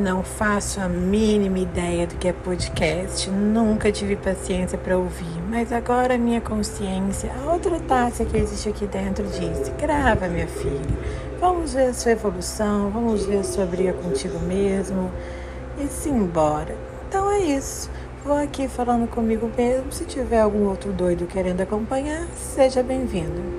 Não faço a mínima ideia do que é podcast, nunca tive paciência para ouvir, mas agora a minha consciência, a outra Tássia que existe aqui dentro disse: grava, minha filha, vamos ver a sua evolução, vamos ver a sua briga contigo mesmo e simbora. Então é isso, vou aqui falando comigo mesmo, se tiver algum outro doido querendo acompanhar, seja bem-vindo.